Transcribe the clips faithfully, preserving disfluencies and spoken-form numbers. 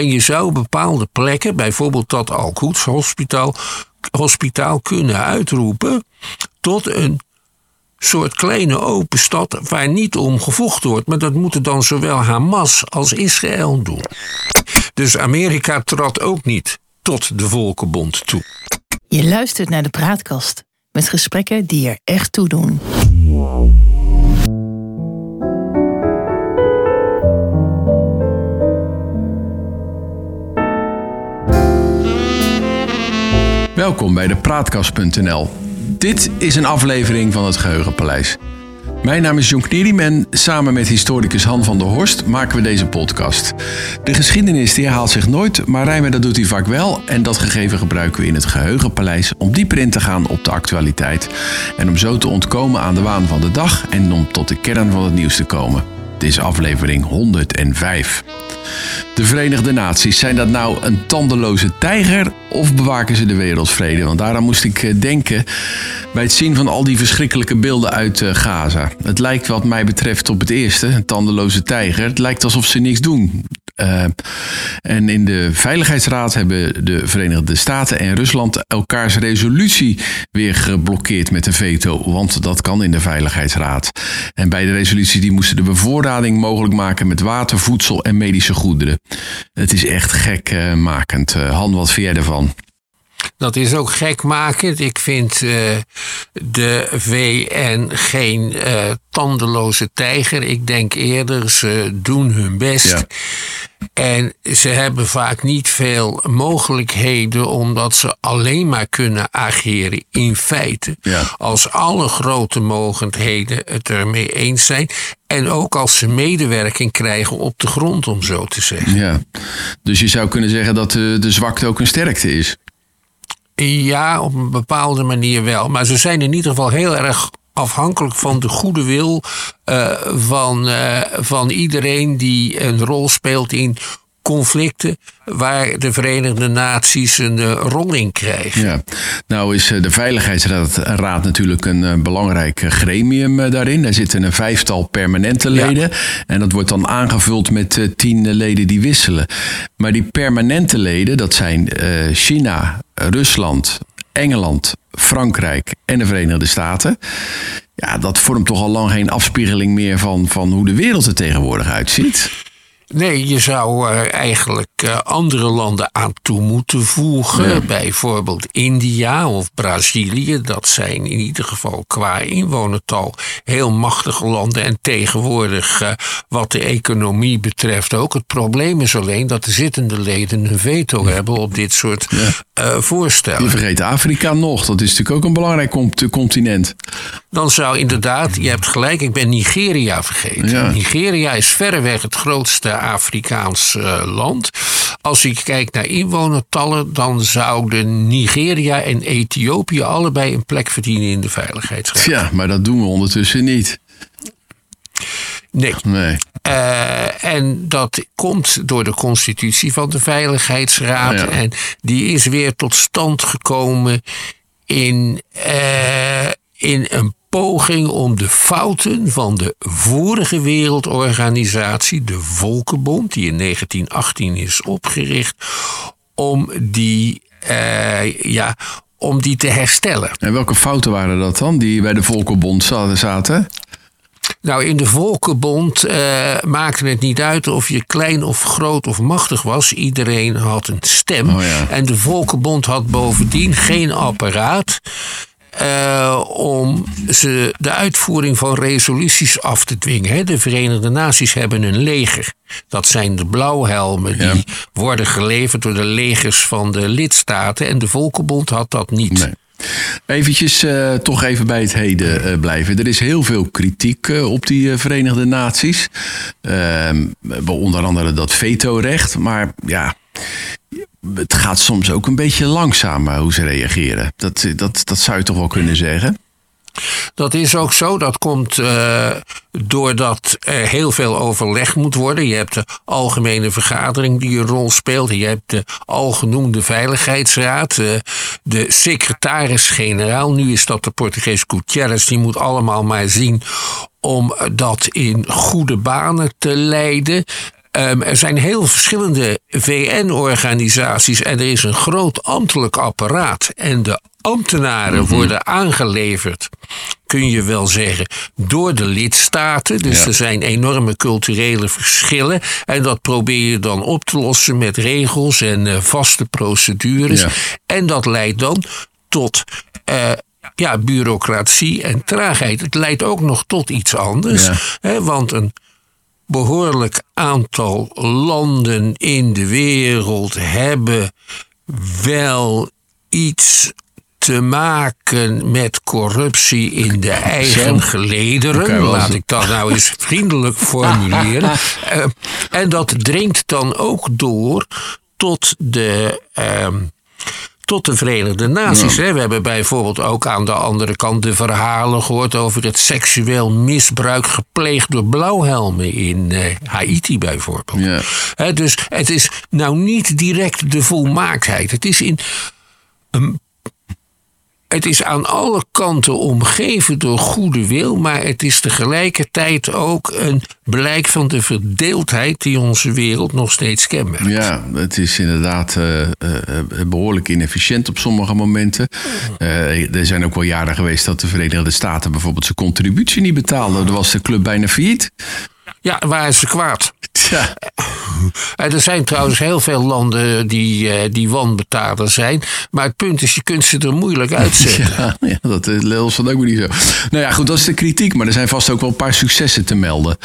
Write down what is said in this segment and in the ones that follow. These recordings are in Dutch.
En je zou bepaalde plekken, bijvoorbeeld dat Al-Quds hospitaal, hospitaal kunnen uitroepen tot een soort kleine open stad waar niet om gevochten wordt. Maar dat moeten dan zowel Hamas als Israël doen. Dus Amerika trad ook niet tot de Volkenbond toe. Je luistert naar de Praatkast met gesprekken die er echt toe doen. Welkom bij de praatkast punt n l. Dit is een aflevering van het Geheugenpaleis. Mijn naam is John Knierim en samen met historicus Han van der Horst maken we deze podcast. De geschiedenis die herhaalt zich nooit, maar rijmen dat doet hij vaak wel. En dat gegeven gebruiken we in het Geheugenpaleis om dieper in te gaan op de actualiteit. En om zo te ontkomen aan de waan van de dag en om tot de kern van het nieuws te komen. Dit is aflevering honderdvijf. De Verenigde Naties, zijn dat nou een tandeloze tijger of bewaken ze de wereldvrede? Want daaraan moest ik denken bij het zien van al die verschrikkelijke beelden uit Gaza. Het lijkt wat mij betreft op het eerste, een tandeloze tijger. Het lijkt alsof ze niks doen. Uh, en in de Veiligheidsraad hebben de Verenigde Staten en Rusland elkaars resolutie weer geblokkeerd met een veto. Want dat kan in de Veiligheidsraad. En bij de resolutie die moesten de bevoorrading mogelijk maken met water, voedsel en medische goederen. Het is echt gekmakend. Uh, Han, wat vind jij ervan? Dat is ook gekmakend. Ik vind uh, de W N geen uh, tandeloze tijger. Ik denk eerder, ze doen hun best. Ja. En ze hebben vaak niet veel mogelijkheden, omdat ze alleen maar kunnen ageren in feite. Ja. Als alle grote mogendheden het ermee eens zijn. En ook als ze medewerking krijgen op de grond, om zo te zeggen. Ja. Dus je zou kunnen zeggen dat de, de zwakte ook een sterkte is. Ja, op een bepaalde manier wel. Maar ze zijn in ieder geval heel erg afhankelijk van de goede wil uh, van, uh, van iedereen die een rol speelt in conflicten waar de Verenigde Naties een uh, rol in krijgen. Ja, nou is de Veiligheidsraad raad natuurlijk een uh, belangrijk gremium uh, daarin. Daar zitten een vijftal permanente leden. Ja. En dat wordt dan aangevuld met uh, tien uh, leden die wisselen. Maar die permanente leden, dat zijn uh, China, Rusland, Engeland, Frankrijk en de Verenigde Staten. Ja, dat vormt toch al lang geen afspiegeling meer van, van hoe de wereld er tegenwoordig uitziet. Nee, je zou er eigenlijk andere landen aan toe moeten voegen. Ja. Bijvoorbeeld India of Brazilië. Dat zijn in ieder geval qua inwonertal heel machtige landen. En tegenwoordig wat de economie betreft ook. Het probleem is alleen dat de zittende leden hun veto hebben op dit soort ja. voorstellen. Je vergeet Afrika nog. Dat is natuurlijk ook een belangrijk continent. Dan zou inderdaad, je hebt gelijk, ik ben Nigeria vergeten. Ja. Nigeria is verreweg het grootste Afrikaans uh, land. Als ik kijk naar inwonertallen, dan zouden Nigeria en Ethiopië allebei een plek verdienen in de Veiligheidsraad. Ja, maar dat doen we ondertussen niet. Nee. nee. Uh, en dat komt door de constitutie van de Veiligheidsraad. Ja. En die is weer tot stand gekomen in, uh, in een poging om de fouten van de vorige wereldorganisatie, de Volkenbond, die in negentien achttien is opgericht, om die, eh, ja, om die te herstellen. En welke fouten waren dat dan, die bij de Volkenbond zaten? Nou, in de Volkenbond eh, maakte het niet uit of je klein of groot of machtig was. Iedereen had een stem. Oh ja. En de Volkenbond had bovendien geen apparaat Uh, om ze de uitvoering van resoluties af te dwingen. He, de Verenigde Naties hebben een leger. Dat zijn de blauwhelmen die ja. worden geleverd door de legers van de lidstaten. En de Volkenbond had dat niet. Nee. Eventjes uh, toch even bij het heden uh, blijven. Er is heel veel kritiek uh, op die uh, Verenigde Naties. Uh, onder andere dat vetorecht. Maar ja, het gaat soms ook een beetje langzaam hoe ze reageren. Dat, dat, dat zou je toch wel kunnen zeggen? Dat is ook zo. Dat komt uh, doordat er heel veel overleg moet worden. Je hebt de algemene vergadering die een rol speelt. Je hebt de algenoemde Veiligheidsraad. Uh, de secretaris-generaal. Nu is dat de Portugees Guterres. Die moet allemaal maar zien om dat in goede banen te leiden. Um, er zijn heel verschillende V N-organisaties en er is een groot ambtelijk apparaat. En de ambtenaren mm-hmm. worden aangeleverd, kun je wel zeggen, door de lidstaten. Dus ja. er zijn enorme culturele verschillen. En dat probeer je dan op te lossen met regels en uh, vaste procedures. Ja. En dat leidt dan tot... Uh, Ja, bureaucratie en traagheid. Het leidt ook nog tot iets anders. Ja. Hè, want een behoorlijk aantal landen in de wereld hebben wel iets te maken met corruptie in de eigen gelederen. Laat ik dat nou eens vriendelijk formuleren. uh, en dat dringt dan ook door tot de... Uh, Tot de Verenigde Naties. Ja. Hè. We hebben bijvoorbeeld ook aan de andere kant de verhalen gehoord over het seksueel misbruik gepleegd door blauwhelmen in eh, Haiti bijvoorbeeld. Ja. Hè, dus het is nou niet direct de volmaaktheid. Het is in... Um, Het is aan alle kanten omgeven door goede wil, maar het is tegelijkertijd ook een blijk van de verdeeldheid die onze wereld nog steeds kenmerkt. Ja, het is inderdaad uh, uh, behoorlijk inefficiënt op sommige momenten. Uh, er zijn ook wel jaren geweest dat de Verenigde Staten bijvoorbeeld zijn contributie niet betaalden. Dan was de club bijna failliet. Ja, waar ze kwaad. Ja. Er zijn trouwens heel veel landen die, die wanbetaler zijn. Maar het punt is, je kunt ze er moeilijk uitzetten. Ja, ja dat is Lelsen ook weer niet zo. Nou ja, goed, dat is de kritiek. Maar er zijn vast ook wel een paar successen te melden.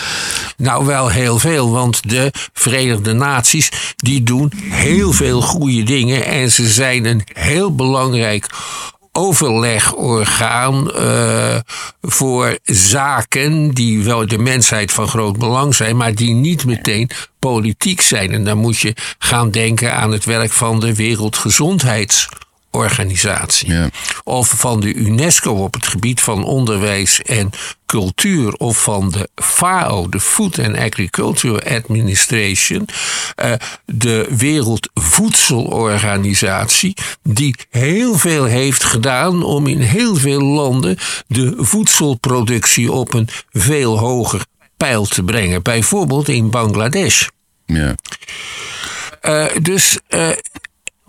Nou, wel heel veel. Want de Verenigde Naties, die doen heel veel goede dingen. En ze zijn een heel belangrijk overlegorgaan uh, voor zaken die wel de mensheid van groot belang zijn, maar die niet meteen politiek zijn. En dan moet je gaan denken aan het werk van de Wereldgezondheidsorganisatie. Ja. Of van de UNESCO op het gebied van onderwijs en cultuur. Of van de F A O, de Food and Agriculture Administration. Uh, de Wereldvoedselorganisatie. Die heel veel heeft gedaan om in heel veel landen de voedselproductie op een veel hoger pijl te brengen. Bijvoorbeeld in Bangladesh. Ja. Uh, dus uh,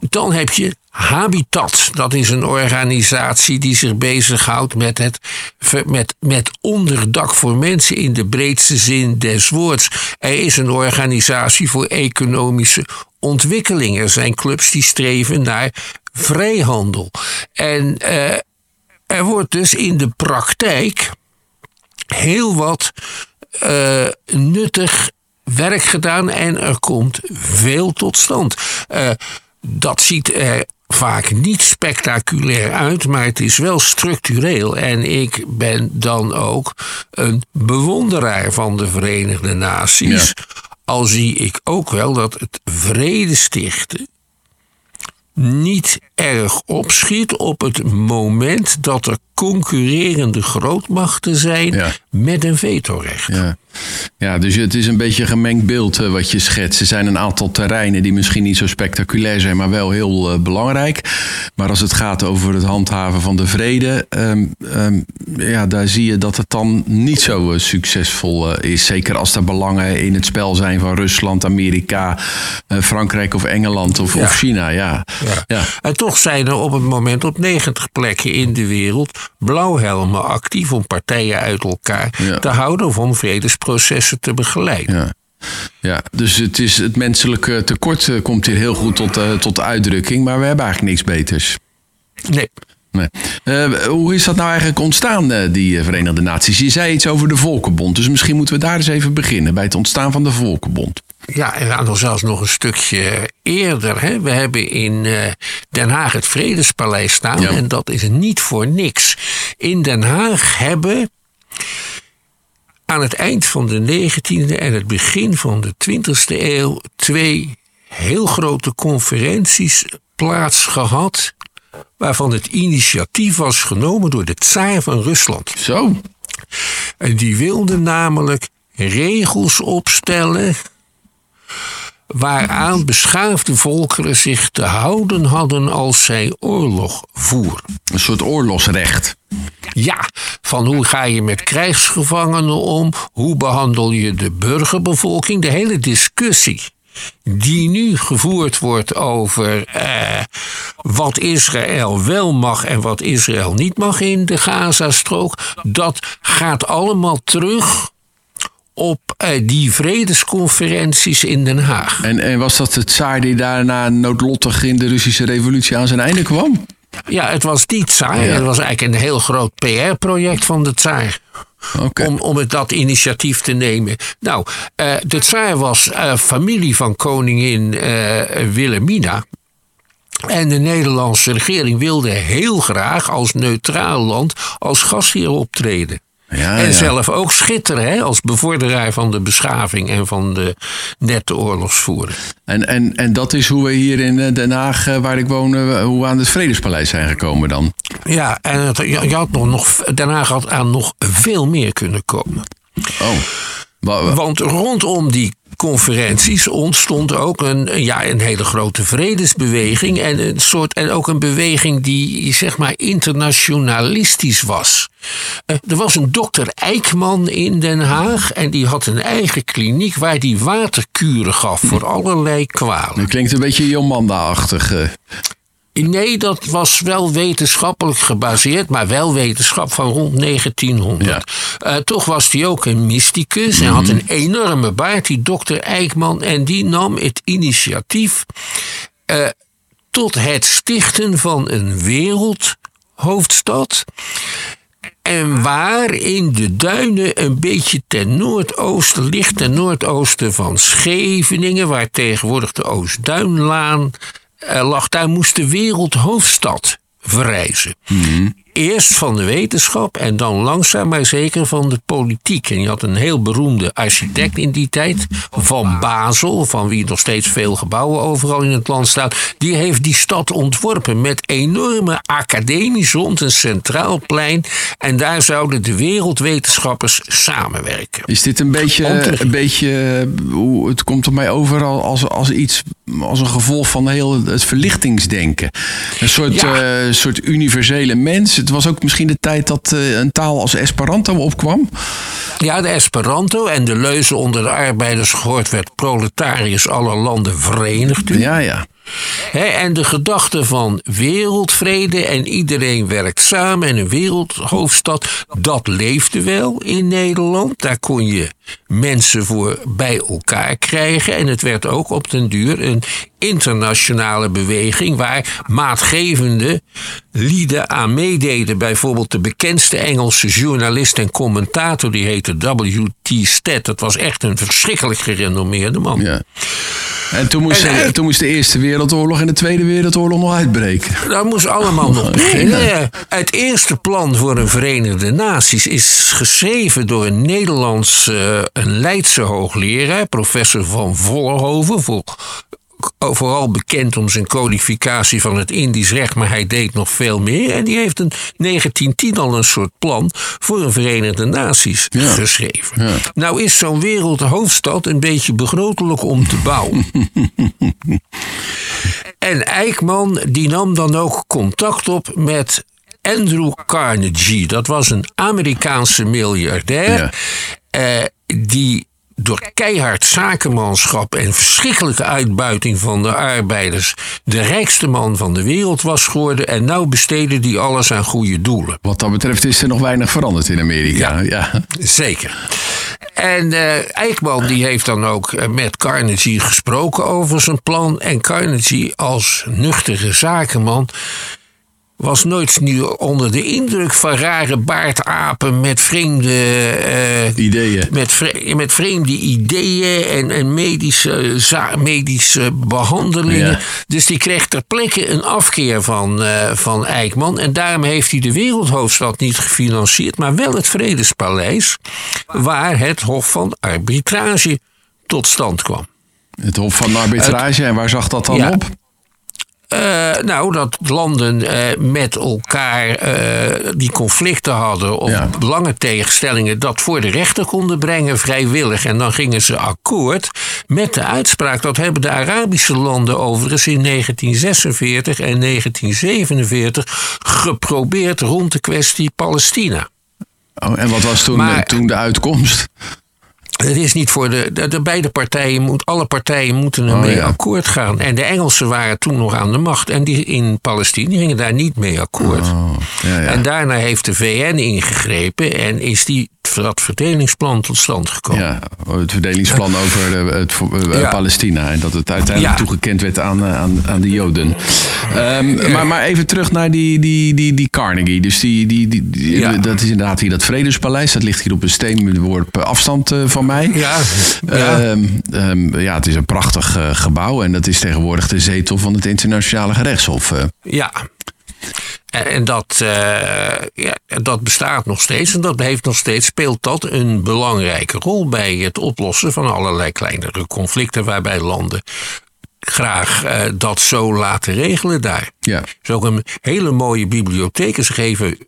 dan heb je Habitat, dat is een organisatie die zich bezighoudt met het met, met onderdak voor mensen in de breedste zin des woords. Er is een organisatie voor economische ontwikkeling. Er zijn clubs die streven naar vrijhandel. En eh, er wordt dus in de praktijk heel wat eh, nuttig werk gedaan en er komt veel tot stand. Eh, dat ziet er vaak niet spectaculair uit, maar het is wel structureel. En ik ben dan ook een bewonderaar van de Verenigde Naties. Ja. Al zie ik ook wel dat het vrede stichten niet erg opschiet op het moment dat er concurrerende grootmachten zijn ja. met een vetorecht. Ja. ja, dus het is een beetje een gemengd beeld wat je schetst. Er zijn een aantal terreinen die misschien niet zo spectaculair zijn, maar wel heel uh, belangrijk. Maar als het gaat over het handhaven van de vrede, um, um, ja, daar zie je dat het dan niet zo uh, succesvol uh, is. Zeker als er belangen in het spel zijn van Rusland, Amerika, uh, Frankrijk of Engeland of, ja. of China. Ja. Ja. Ja. En toch zijn er op het moment op negentig plekken in de wereld blauwhelmen actief om partijen uit elkaar ja. te houden of om vredesprocessen te begeleiden. Ja. Ja, dus het, is het menselijke tekort komt hier heel goed tot, uh, tot uitdrukking, maar we hebben eigenlijk niks beters. Nee. nee. Uh, hoe is dat nou eigenlijk ontstaan, uh, die Verenigde Naties? Je zei iets over de Volkenbond, dus misschien moeten we daar eens even beginnen bij het ontstaan van de Volkenbond. Ja, en dan nog zelfs nog een stukje eerder. Hè. We hebben in uh, Den Haag het Vredespaleis staan. Ja. En dat is niet voor niks. In Den Haag hebben aan het eind van de negentiende en het begin van de twintigste eeuw twee heel grote conferenties plaats gehad, waarvan het initiatief was genomen door de tsaar van Rusland. Zo. En die wilde namelijk regels opstellen waaraan beschaafde volkeren zich te houden hadden als zij oorlog voeren. Een soort oorlogsrecht. Ja, van hoe ga je met krijgsgevangenen om? Hoe behandel je de burgerbevolking? De hele discussie die nu gevoerd wordt over eh, wat Israël wel mag en wat Israël niet mag in de Gazastrook, dat gaat allemaal terug op eh, die vredesconferenties in Den Haag. En, en was dat de tsaar die daarna noodlottig in de Russische revolutie aan zijn einde kwam? Ja, het was niet tsaar. Ja. Het was eigenlijk een heel groot P R-project van de tsaar. Okay. Om, om het dat initiatief te nemen. Nou, uh, de tsaar was uh, familie van koningin uh, Wilhelmina. En de Nederlandse regering wilde heel graag als neutraal land als gastheer optreden. Ja, en ja. zelf ook schitteren, hè, als bevorderaar van de beschaving en van de nette oorlogsvoering. En, en, en dat is hoe we hier in Den Haag, waar ik woon, hoe we aan het Vredespaleis zijn gekomen dan? Ja, en het, je had nog, nog, Den Haag had aan nog veel meer kunnen komen. Oh. Wa- Want rondom die conferenties ontstond ook een, ja, een hele grote vredesbeweging. En, een soort, en ook een beweging die, zeg maar, internationalistisch was. Er was een dokter Eijkman in Den Haag. En die had een eigen kliniek waar die waterkuren gaf voor allerlei kwalen. Dat klinkt een beetje Jomanda-achtig. Nee, dat was wel wetenschappelijk gebaseerd, maar wel wetenschap van rond negentienhonderd. Ja. Uh, toch was hij ook een mysticus en had een enorme baard, die dokter Eijkman. En die nam het initiatief uh, tot het stichten van een wereldhoofdstad. En waar in de duinen een beetje ten noordoosten ligt, ten noordoosten van Scheveningen, waar tegenwoordig de Oostduinlaan lag, daar moest de wereldhoofdstad verrijzen. Mm-hmm. Eerst van de wetenschap en dan langzaam maar zeker van de politiek. En je had een heel beroemde architect in die tijd, Van Bazel, van wie nog steeds veel gebouwen overal in het land staan. Die heeft die stad ontworpen met enorme academisch rond een centraal plein. En daar zouden de wereldwetenschappers samenwerken. Is dit een beetje, een beetje het komt op mij overal als, als iets, als een gevolg van heel het verlichtingsdenken. Een soort, ja. uh, soort universele mens. Het was ook misschien de tijd dat een taal als Esperanto opkwam. Ja, de Esperanto en de leuze onder de arbeiders gehoord werd: proletariërs aller landen verenigd u. Ja, ja. He, en de gedachte van wereldvrede en iedereen werkt samen en een wereldhoofdstad, dat leefde wel in Nederland. Daar kon je mensen voor bij elkaar krijgen. En het werd ook op den duur een internationale beweging waar maatgevende lieden aan meededen. Bijvoorbeeld de bekendste Engelse journalist en commentator, die heette W T. Stead. Dat was echt een verschrikkelijk gerenommeerde man. Ja. En toen moest, en hij, toen moest de Eerste Wereldoorlog en de Tweede Wereldoorlog nog uitbreken. Dat moest allemaal nog beginnen. Ja. Het eerste plan voor een Verenigde Naties is geschreven door een Nederlandse, een Leidse hoogleraar, professor Van Vollenhoven, voor, vooral bekend om zijn codificatie van het Indisch recht, maar hij deed nog veel meer. En die heeft in negentien tien al een soort plan voor een Verenigde Naties ja. geschreven. Ja. Nou is zo'n wereldhoofdstad een beetje begrotelijk om te bouwen. En Eijkman die nam dan ook contact op met Andrew Carnegie. Dat was een Amerikaanse miljardair ja. eh, die door keihard zakenmanschap en verschrikkelijke uitbuiting van de arbeiders de rijkste man van de wereld was geworden. En nou besteden die alles aan goede doelen. Wat dat betreft is er nog weinig veranderd in Amerika. Ja, ja. Zeker. En uh, Eijkman die heeft dan ook met Carnegie gesproken over zijn plan. En Carnegie als nuchtere zakenman was nooit nu onder de indruk van rare baardapen met vreemde uh, ideeën. Met, vre- met vreemde ideeën en, en medische, za- medische behandelingen. Ja. Dus die kreeg ter plekke een afkeer van, uh, van Eijkman. En daarom heeft hij de wereldhoofdstad niet gefinancierd, maar wel het Vredespaleis, waar het Hof van Arbitrage tot stand kwam. Het Hof van Arbitrage, het, en waar zag dat dan ja, op? Uh, nou, dat landen uh, met elkaar uh, die conflicten hadden of ja. belangentegenstellingen dat voor de rechter konden brengen vrijwillig. En dan gingen ze akkoord met de uitspraak. Dat hebben de Arabische landen overigens in negentien zesenveertig en negentien zevenenveertig geprobeerd rond de kwestie Palestina. Oh, en wat was toen, maar, toen de uitkomst? Het is niet voor de, de, de beide partijen, moet, alle partijen moeten ermee oh, ja. akkoord gaan. En de Engelsen waren toen nog aan de macht. En die in Palestina die gingen daar niet mee akkoord. Oh, ja, ja. En daarna heeft de V N ingegrepen en is die, dat verdelingsplan tot stand gekomen. Ja, het verdelingsplan ja. over de, het, uh, ja. Palestina. En dat het uiteindelijk ja. toegekend werd aan, aan, aan de Joden. Um, ja. maar, maar even terug naar die, die, die, die Carnegie. Dus die, die, die, die, ja. dat is inderdaad hier dat Vredespaleis. Dat ligt hier op een steenworp afstand uh, van mij. Ja. Ja. Um, um, ja, het is een prachtig uh, gebouw. En dat is tegenwoordig de zetel van het internationale gerechtshof. Uh. Ja. En dat, uh, ja, dat bestaat nog steeds en dat heeft nog steeds, speelt dat een belangrijke rol bij het oplossen van allerlei kleinere conflicten waarbij landen graag uh, dat zo laten regelen daar. Ja. Het is ook een hele mooie bibliotheek, ze geven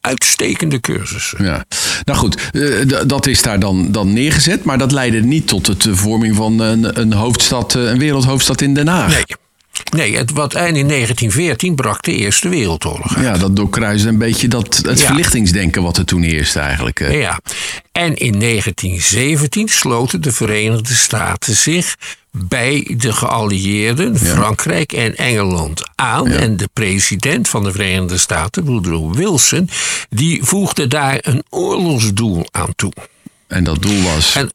uitstekende cursussen. Ja. Nou goed, uh, d- dat is daar dan, dan neergezet, maar dat leidde niet tot de vorming van een, een, hoofdstad, een wereldhoofdstad in Den Haag. Nee. Nee, het, wat eind in negentien veertien brak de Eerste Wereldoorlog uit. Ja, dat doorkruiste een beetje dat, het ja. verlichtingsdenken wat er toen eerst eigenlijk... Eh. Ja, en in negentien zeventien sloten de Verenigde Staten zich bij de geallieerden ja. Frankrijk en Engeland aan. Ja. En de president van de Verenigde Staten, Woodrow Wilson, die voegde daar een oorlogsdoel aan toe. En dat doel was? En,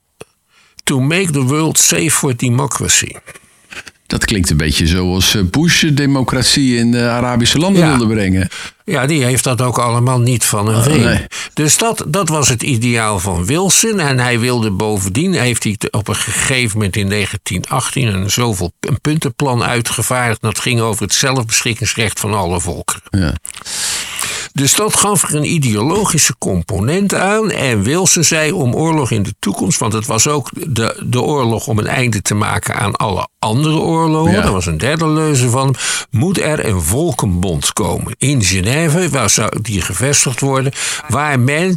to make the world safe for democracy. Dat klinkt een beetje zoals Bush democratie in de Arabische landen ja. wilde brengen. Ja, die heeft dat ook allemaal niet van een veen. Oh, nee. Dus dat, dat was het ideaal van Wilson. En hij wilde bovendien, heeft hij op een gegeven moment in negentien achttien... een zoveel een puntenplan uitgevaardigd. Dat ging over het zelfbeschikkingsrecht van alle volkeren. Ja. Dus dat gaf er een ideologische component aan. En Wilson zei om oorlog in de toekomst... want het was ook de, de oorlog om een einde te maken aan alle andere oorlogen. Ja. Dat was een derde leuze van hem. Moet er een Volkenbond komen in Genève, waar zou die gevestigd worden... waar men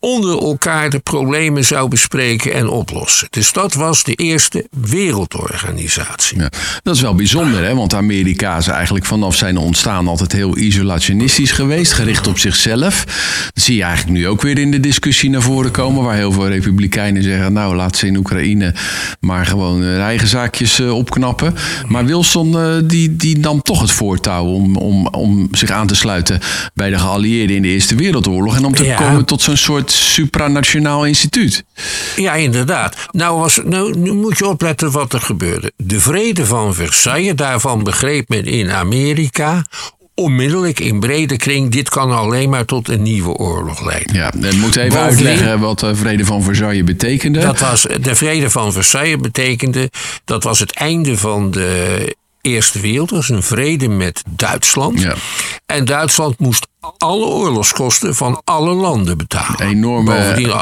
onder elkaar de problemen zou bespreken en oplossen. Dus dat was de eerste wereldorganisatie. Ja, dat is wel bijzonder, hè? Want Amerika is eigenlijk vanaf zijn ontstaan altijd heel isolationistisch geweest, gericht op zichzelf. Dat zie je eigenlijk nu ook weer in de discussie naar voren komen, waar heel veel republikeinen zeggen, nou, laat ze in Oekraïne maar gewoon hun eigen zaakjes uh, opknappen. Maar Wilson, uh, die, die nam toch het voortouw om, om, om zich aan te sluiten bij de geallieerden in de Eerste Wereldoorlog en om te ja. komen tot zo'n soort supranationaal instituut. Ja, inderdaad. Nou, was, nou, nu moet je opletten wat er gebeurde. De vrede van Versailles, daarvan begreep men in Amerika onmiddellijk in brede kring, dit kan alleen maar tot een nieuwe oorlog leiden. Ja, ik moet even Bovendien, uitleggen wat de vrede van Versailles betekende. Dat was, de vrede van Versailles betekende, dat was het einde van de Eerste Wereldoorlog, een vrede met Duitsland. Ja. En Duitsland moest alle oorlogskosten van alle landen betalen. Enorme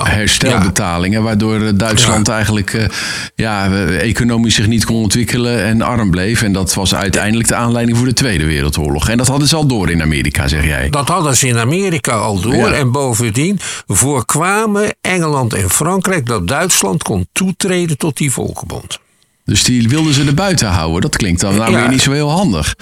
herstelbetalingen, ja. waardoor Duitsland ja. eigenlijk ja, economisch zich niet kon ontwikkelen en arm bleef. En dat was uiteindelijk de aanleiding voor de Tweede Wereldoorlog. En dat hadden ze al door in Amerika, zeg jij. Dat hadden ze in Amerika al door. Ja. En bovendien voorkwamen Engeland en Frankrijk dat Duitsland kon toetreden tot die Volkenbond. Dus die wilden ze er buiten houden. Dat klinkt dan nou ja. weer niet zo heel handig.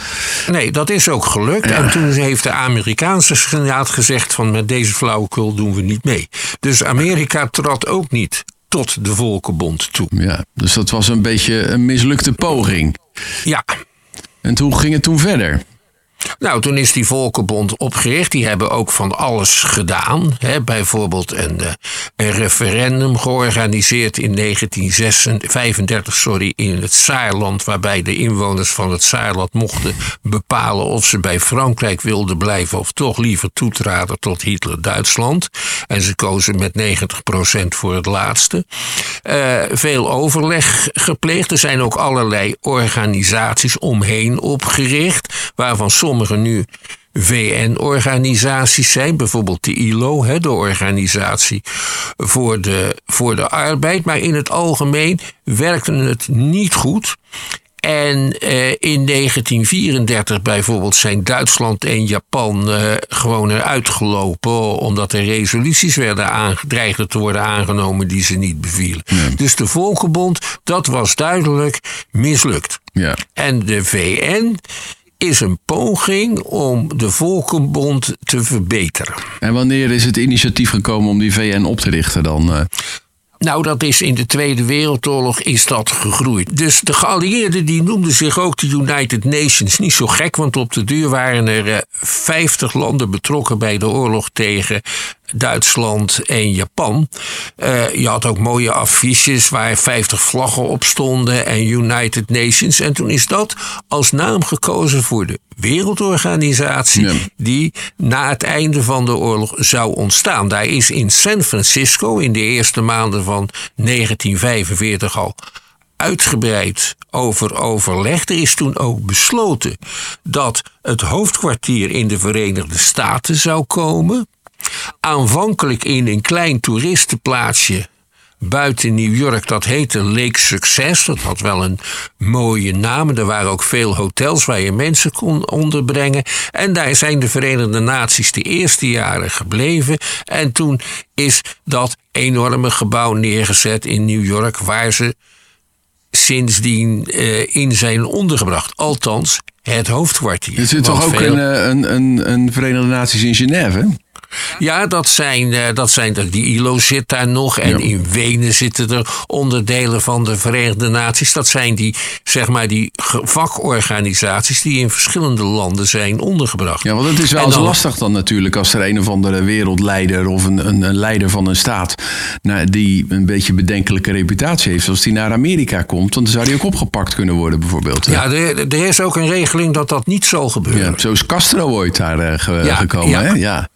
Nee, dat is ook gelukt. Ja. En toen heeft de Amerikaanse Senaat gezegd van met deze flauwekul doen we niet mee. Dus Amerika trad ook niet tot de Volkenbond toe. Ja, dus dat was een beetje een mislukte poging. Ja. En hoe ging het toen verder? Nou, toen is die Volkenbond opgericht. Die hebben ook van alles gedaan. He, bijvoorbeeld een, een referendum georganiseerd in negentien vijfendertig in het Saarland, waarbij de inwoners van het Saarland mochten bepalen of ze bij Frankrijk wilden blijven of toch liever toetraden tot Hitler-Duitsland. En ze kozen met negentig procent voor het laatste. Uh, veel overleg gepleegd. Er zijn ook allerlei organisaties omheen opgericht, waarvan sommige Sommige nu V N-organisaties zijn, bijvoorbeeld de I L O, hè, de organisatie voor de, voor de arbeid. Maar in het algemeen werkte het niet goed. En eh, in negentien vierendertig bijvoorbeeld zijn Duitsland en Japan eh, gewoon eruit gelopen, omdat er resoluties werden aange- dreigden te worden aangenomen die ze niet bevielen. Nee. Dus de Volkenbond, dat was duidelijk mislukt. Ja. En de V N is een poging om de Volkenbond te verbeteren. En wanneer is het initiatief gekomen om die V N op te richten dan? Nou, dat is in de Tweede Wereldoorlog is dat gegroeid. Dus de geallieerden die noemden zich ook de United Nations. Niet zo gek, want op de duur waren er vijftig landen betrokken bij de oorlog tegen Duitsland en Japan. Uh, je had ook mooie affiches waar vijftig vlaggen op stonden en United Nations. En toen is dat als naam gekozen voor de wereldorganisatie ja. die na het einde van de oorlog zou ontstaan. Daar is in San Francisco in de eerste maanden van negentien vijfenveertig al uitgebreid over overleg. Er is toen ook besloten dat het hoofdkwartier in de Verenigde Staten zou komen. Aanvankelijk in een klein toeristenplaatsje buiten New York, dat heette Lake Success. Dat had wel een mooie naam. Er waren ook veel hotels waar je mensen kon onderbrengen. En daar zijn de Verenigde Naties de eerste jaren gebleven. En toen is dat enorme gebouw neergezet in New York, waar ze sindsdien eh, in zijn ondergebracht. Althans, het hoofdkwartier. Er zit toch ook veel... een, een, een, een Verenigde Naties in Genève, hè? Ja, dat zijn, dat zijn de I L O zit daar nog en ja. in Wenen zitten er onderdelen van de Verenigde Naties. Dat zijn die, zeg maar, die vakorganisaties die in verschillende landen zijn ondergebracht. Ja, want het is wel dan, lastig dan natuurlijk als er een of andere wereldleider of een, een, een leider van een staat nou, die een beetje bedenkelijke reputatie heeft. Als die naar Amerika komt, dan zou die ook opgepakt kunnen worden bijvoorbeeld. Hè? Ja, er, er is ook een regeling dat dat niet zal gebeuren. Ja, zo is Castro ooit daar uh, ge, ja, gekomen, ja. hè? Ja.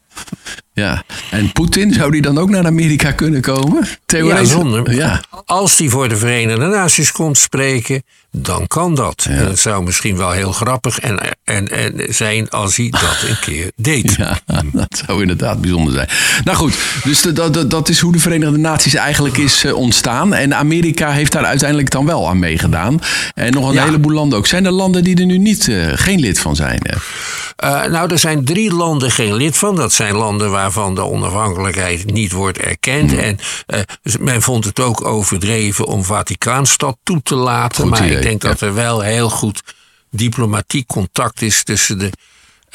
Ja, en Poetin, zou die dan ook naar Amerika kunnen komen? Theoretisch. Ja, zonder. Ja. Als die voor de Verenigde Naties komt spreken, dan kan dat. Ja. En het zou misschien wel heel grappig en, en, en zijn als hij dat een keer deed. Ja, dat zou inderdaad bijzonder zijn. Nou goed, dus dat, dat, dat is hoe de Verenigde Naties eigenlijk is uh, ontstaan. En Amerika heeft daar uiteindelijk dan wel aan meegedaan. En nog een ja. heleboel landen ook. Zijn er landen die er nu niet, uh, geen lid van zijn? Uh? Uh, nou, er zijn drie landen geen lid van. Dat zijn landen waarvan de onafhankelijkheid niet wordt erkend. Mm. En uh, men vond het ook overdreven om Vaticaanstad toe te laten. Goed, maar ik denk ja. dat er wel heel goed diplomatiek contact is tussen de,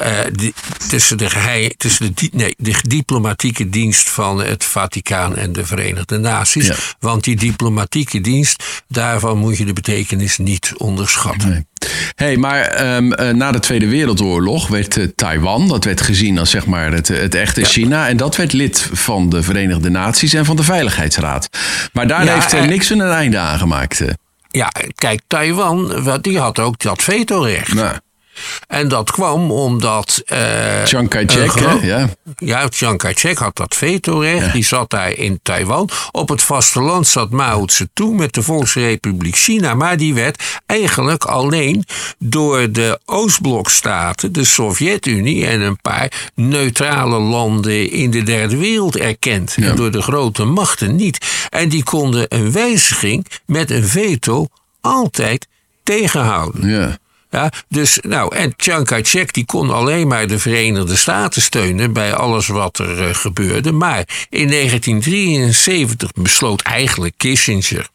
uh, di- tussen de, gehe- tussen de, di- nee, de diplomatieke dienst van het Vaticaan en de Verenigde Naties. Ja. Want die diplomatieke dienst, daarvan moet je de betekenis niet onderschatten. Nee. Hey, maar um, uh, na de Tweede Wereldoorlog werd uh, Taiwan, dat werd gezien als zeg maar het, het echte ja. China. En dat werd lid van de Verenigde Naties en van de Veiligheidsraad. Maar daar ja, heeft uh, Nixon een einde aan gemaakt. Uh. Ja, kijk, Taiwan, die had ook dat vetorecht. Nou. En dat kwam omdat... Uh, Chiang Kai-shek, gro- hè? Ja. ja, Chiang Kai-shek had dat vetorecht. Ja. Die zat daar in Taiwan. Op het vasteland zat Mao Tse-tung met de Volksrepubliek China. Maar die werd eigenlijk alleen door de Oostblokstaten, de Sovjet-Unie en een paar neutrale landen in de derde wereld erkend. Ja. En door de grote machten niet. En die konden een wijziging met een veto altijd tegenhouden. Ja. Ja, dus, nou, en Chiang Kai-shek die kon alleen maar de Verenigde Staten steunen bij alles wat er uh, gebeurde. Maar in negentien drieënzeventig besloot eigenlijk Kissinger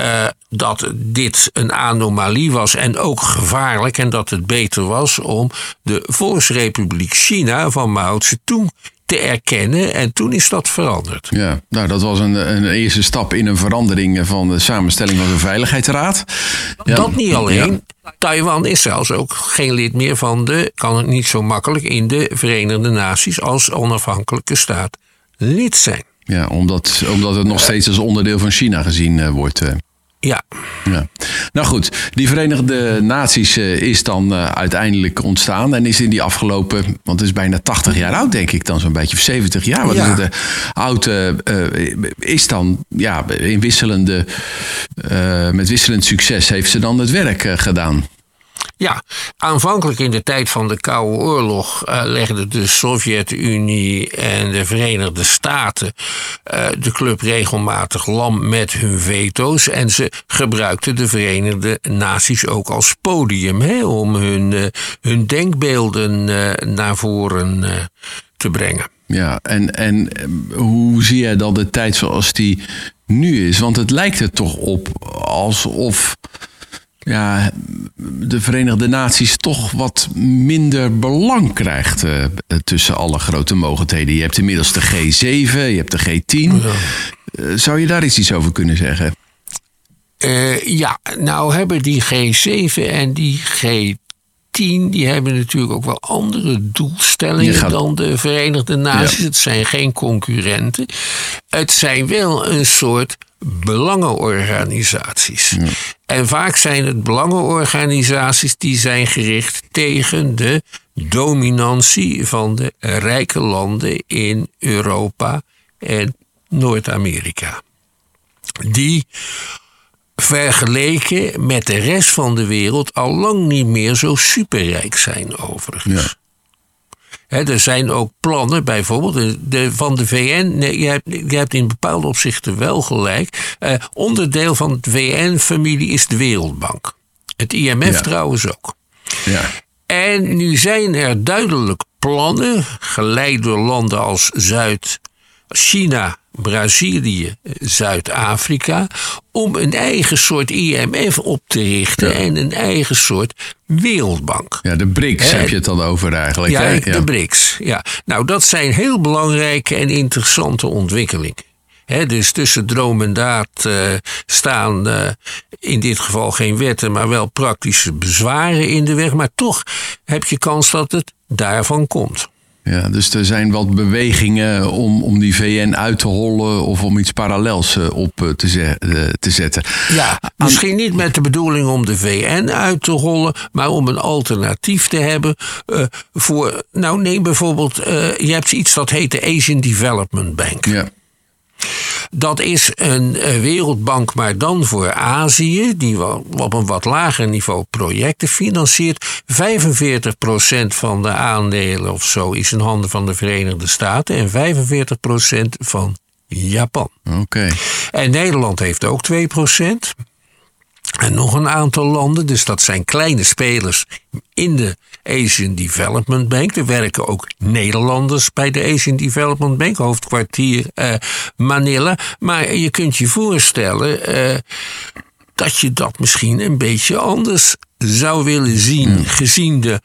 uh, dat dit een anomalie was en ook gevaarlijk. En dat het beter was om de Volksrepubliek China van Mao Tse-tung te erkennen. En toen is dat veranderd. Ja, nou, dat was een, een eerste stap in een verandering van de samenstelling van de Veiligheidsraad. Ja. Dat niet alleen. Ja. Taiwan is zelfs ook geen lid meer van de, kan het niet zo makkelijk in de Verenigde Naties als onafhankelijke staat lid zijn. Ja, omdat, omdat het nog steeds als onderdeel van China gezien uh, wordt. Uh. Ja. ja. Nou goed, die Verenigde Naties uh, is dan uh, uiteindelijk ontstaan en is in die afgelopen, want het is bijna tachtig jaar oud denk ik dan zo'n beetje, of zeventig jaar. Wat ja. is het, uh, oud uh, uh, is dan, ja, in wisselende, uh, met wisselend succes heeft ze dan het werk uh, gedaan. Ja, aanvankelijk in de tijd van de Koude Oorlog uh, legden de Sovjet-Unie en de Verenigde Staten uh, de club regelmatig lam met hun veto's. En ze gebruikten de Verenigde Naties ook als podium hè, om hun, uh, hun denkbeelden uh, naar voren uh, te brengen. Ja, en, en hoe zie jij dan de tijd zoals die nu is? Want het lijkt er toch op alsof... ja, de Verenigde Naties toch wat minder belang krijgt uh, tussen alle grote mogendheden. Je hebt inmiddels de G zeven, je hebt de G tien. Ja. Uh, zou je daar iets over kunnen zeggen? Uh, ja, nou hebben die G zeven en die G tien, die hebben natuurlijk ook wel andere doelstellingen gaat... dan de Verenigde Naties. Ja. Het zijn geen concurrenten. Het zijn wel een soort belangenorganisaties. Ja. En vaak zijn het belangenorganisaties die zijn gericht tegen de dominantie van de rijke landen in Europa en Noord-Amerika. Die vergeleken met de rest van de wereld al lang niet meer zo superrijk zijn overigens. Ja. He, er zijn ook plannen, bijvoorbeeld de, de, van de V N... Nee, je, hebt, je hebt in bepaalde opzichten wel gelijk. Eh, onderdeel van de V N-familie is de Wereldbank. Het I M F ja. trouwens ook. Ja. En nu zijn er duidelijk plannen, geleid door landen als Zuid-China, Brazilië, Zuid-Afrika, om een eigen soort I M F op te richten ja. en een eigen soort Wereldbank. Ja, de B R I C S He, heb je het dan over eigenlijk. Ja, ja. de B R I C S. Ja. Nou, dat zijn heel belangrijke en interessante ontwikkelingen. He, dus tussen droom en daad uh, staan uh, in dit geval geen wetten, maar wel praktische bezwaren in de weg. Maar toch heb je kans dat het daarvan komt. Ja, dus er zijn wat bewegingen om, om die V N uit te hollen of om iets parallels op te, ze, te zetten. Ja, misschien niet met de bedoeling om de V N uit te hollen, maar om een alternatief te hebben uh, voor... Nou neem bijvoorbeeld, uh, je hebt iets dat heet de Asian Development Bank. Ja. Dat is een wereldbank, maar dan voor Azië, die op een wat lager niveau projecten financiert. vijfenveertig procent van de aandelen of zo is in handen van de Verenigde Staten en vijfenveertig procent van Japan. Okay. En Nederland heeft ook twee procent. En nog een aantal landen, dus dat zijn kleine spelers in de Asian Development Bank. Er werken ook Nederlanders bij de Asian Development Bank, hoofdkwartier eh, Manila. Maar je kunt je voorstellen eh, dat je dat misschien een beetje anders zou willen zien, hmm. gezien de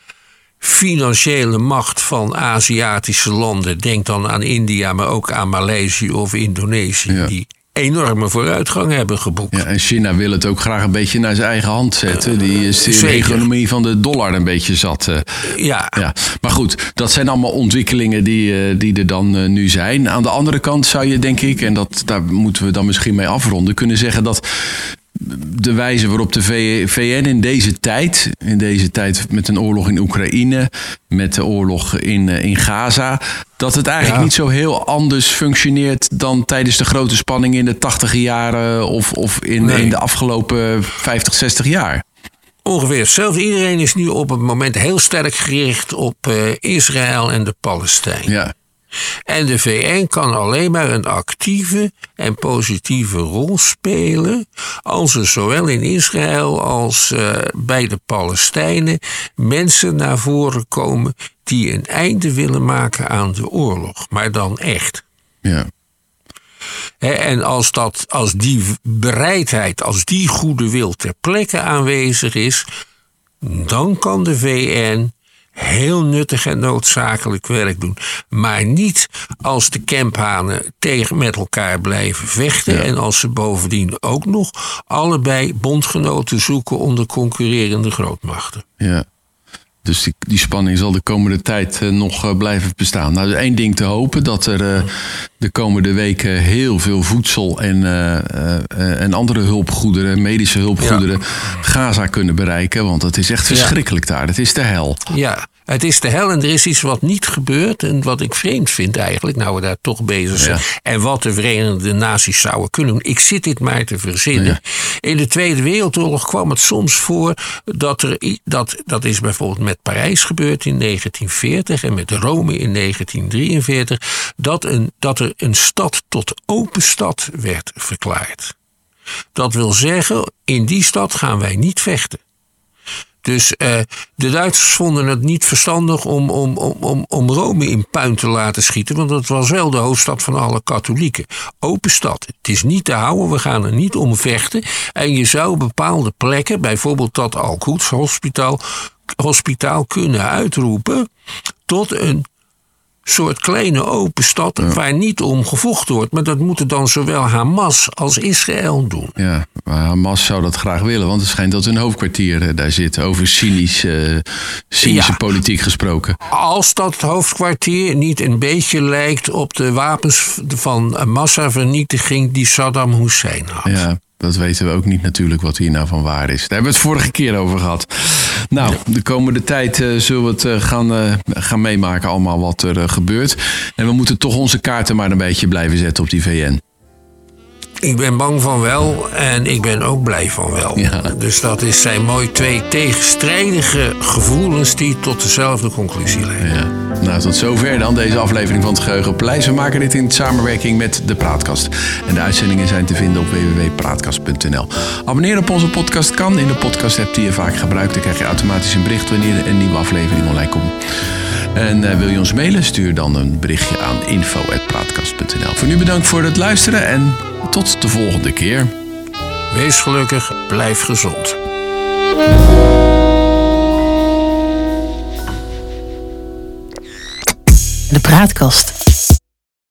financiële macht van Aziatische landen. Denk dan aan India, maar ook aan Maleisië of Indonesië, ja. die enorme vooruitgang hebben geboekt. Ja, en China wil het ook graag een beetje naar zijn eigen hand zetten. Die is de economie van de dollar een beetje zat. Ja. ja. Maar goed, dat zijn allemaal ontwikkelingen die, die er dan nu zijn. Aan de andere kant zou je denk ik, en dat, daar moeten we dan misschien mee afronden, kunnen zeggen dat de wijze waarop de V N in deze tijd, in deze tijd met een oorlog in Oekraïne, met de oorlog in, in Gaza, dat het eigenlijk ja. niet zo heel anders functioneert dan tijdens de grote spanningen in de tachtige jaren of, of in, nee. in de afgelopen vijftig, zestig jaar. Ongeveer. Zelfs iedereen is nu op het moment heel sterk gericht op uh, Israël en de Palestijnen. Ja. En de V N kan alleen maar een actieve en positieve rol spelen als er zowel in Israël als uh, bij de Palestijnen mensen naar voren komen die een einde willen maken aan de oorlog. Maar dan echt. Ja. He, en als, dat, als die bereidheid, als die goede wil ter plekke aanwezig is, dan kan de V N heel nuttig en noodzakelijk werk doen. Maar niet als de kamphanen tegen met elkaar blijven vechten. Ja. En als ze bovendien ook nog allebei bondgenoten zoeken onder concurrerende grootmachten. Ja. Dus die, die spanning zal de komende tijd uh, nog uh, blijven bestaan. Nou, er is één ding te hopen, dat er uh, de komende weken heel veel voedsel en, uh, uh, uh, en andere hulpgoederen, medische hulpgoederen, ja. Gaza kunnen bereiken. Want het is echt verschrikkelijk ja. daar. Het is de hel. Ja, Het is de hel en er is iets wat niet gebeurt. En wat ik vreemd vind eigenlijk. Nou, we daar toch bezig zijn. Ja. En wat de Verenigde Naties zouden kunnen doen. Ik zit dit maar te verzinnen. Ja. In de Tweede Wereldoorlog kwam het soms voor. Dat, er, dat, dat is bijvoorbeeld met Parijs gebeurd in negentien veertig. En met Rome in negentien drieënveertig. Dat, een, dat er een stad tot open stad werd verklaard. Dat wil zeggen, in die stad gaan wij niet vechten. Dus uh, de Duitsers vonden het niet verstandig om, om, om, om Rome in puin te laten schieten. Want het was wel de hoofdstad van alle katholieken. Open stad. Het is niet te houden. We gaan er niet om vechten. En je zou bepaalde plekken, bijvoorbeeld dat Al-Quds hospitaal, hospitaal kunnen uitroepen tot een soort kleine open stad, ja, waar niet om gevochten wordt. Maar dat moeten dan zowel Hamas als Israël doen. Ja, maar Hamas zou dat graag willen, want het schijnt dat hun hoofdkwartier daar zit. Over cynische, cynische ja, politiek gesproken. Als dat hoofdkwartier niet een beetje lijkt op de wapens van massavernietiging die Saddam Hussein had. Ja. Dat weten we ook niet natuurlijk wat hier nou van waar is. Daar hebben we het vorige keer over gehad. Nou, de komende tijd uh, zullen we het uh, gaan, uh, gaan meemaken allemaal wat er uh, gebeurt. En we moeten toch onze kaarten maar een beetje blijven zetten op die V N. Ik ben bang van wel en ik ben ook blij van wel. Ja. Dus dat is, zijn mooi twee tegenstrijdige gevoelens die tot dezelfde conclusie leiden. Ja. Nou, tot zover dan deze aflevering van het Geheugenpaleis. We maken dit in samenwerking met de Praatkast. En de uitzendingen zijn te vinden op w w w punt praatkast punt n l. Abonneren op onze podcast kan in de podcast-app die je vaak gebruikt. Dan krijg je automatisch een bericht wanneer een nieuwe aflevering online komt. En uh, wil je ons mailen? Stuur dan een berichtje aan info apenstaartje praatkast punt n l. Voor nu bedankt voor het luisteren en tot de volgende keer. Wees gelukkig, blijf gezond. De Praatkast.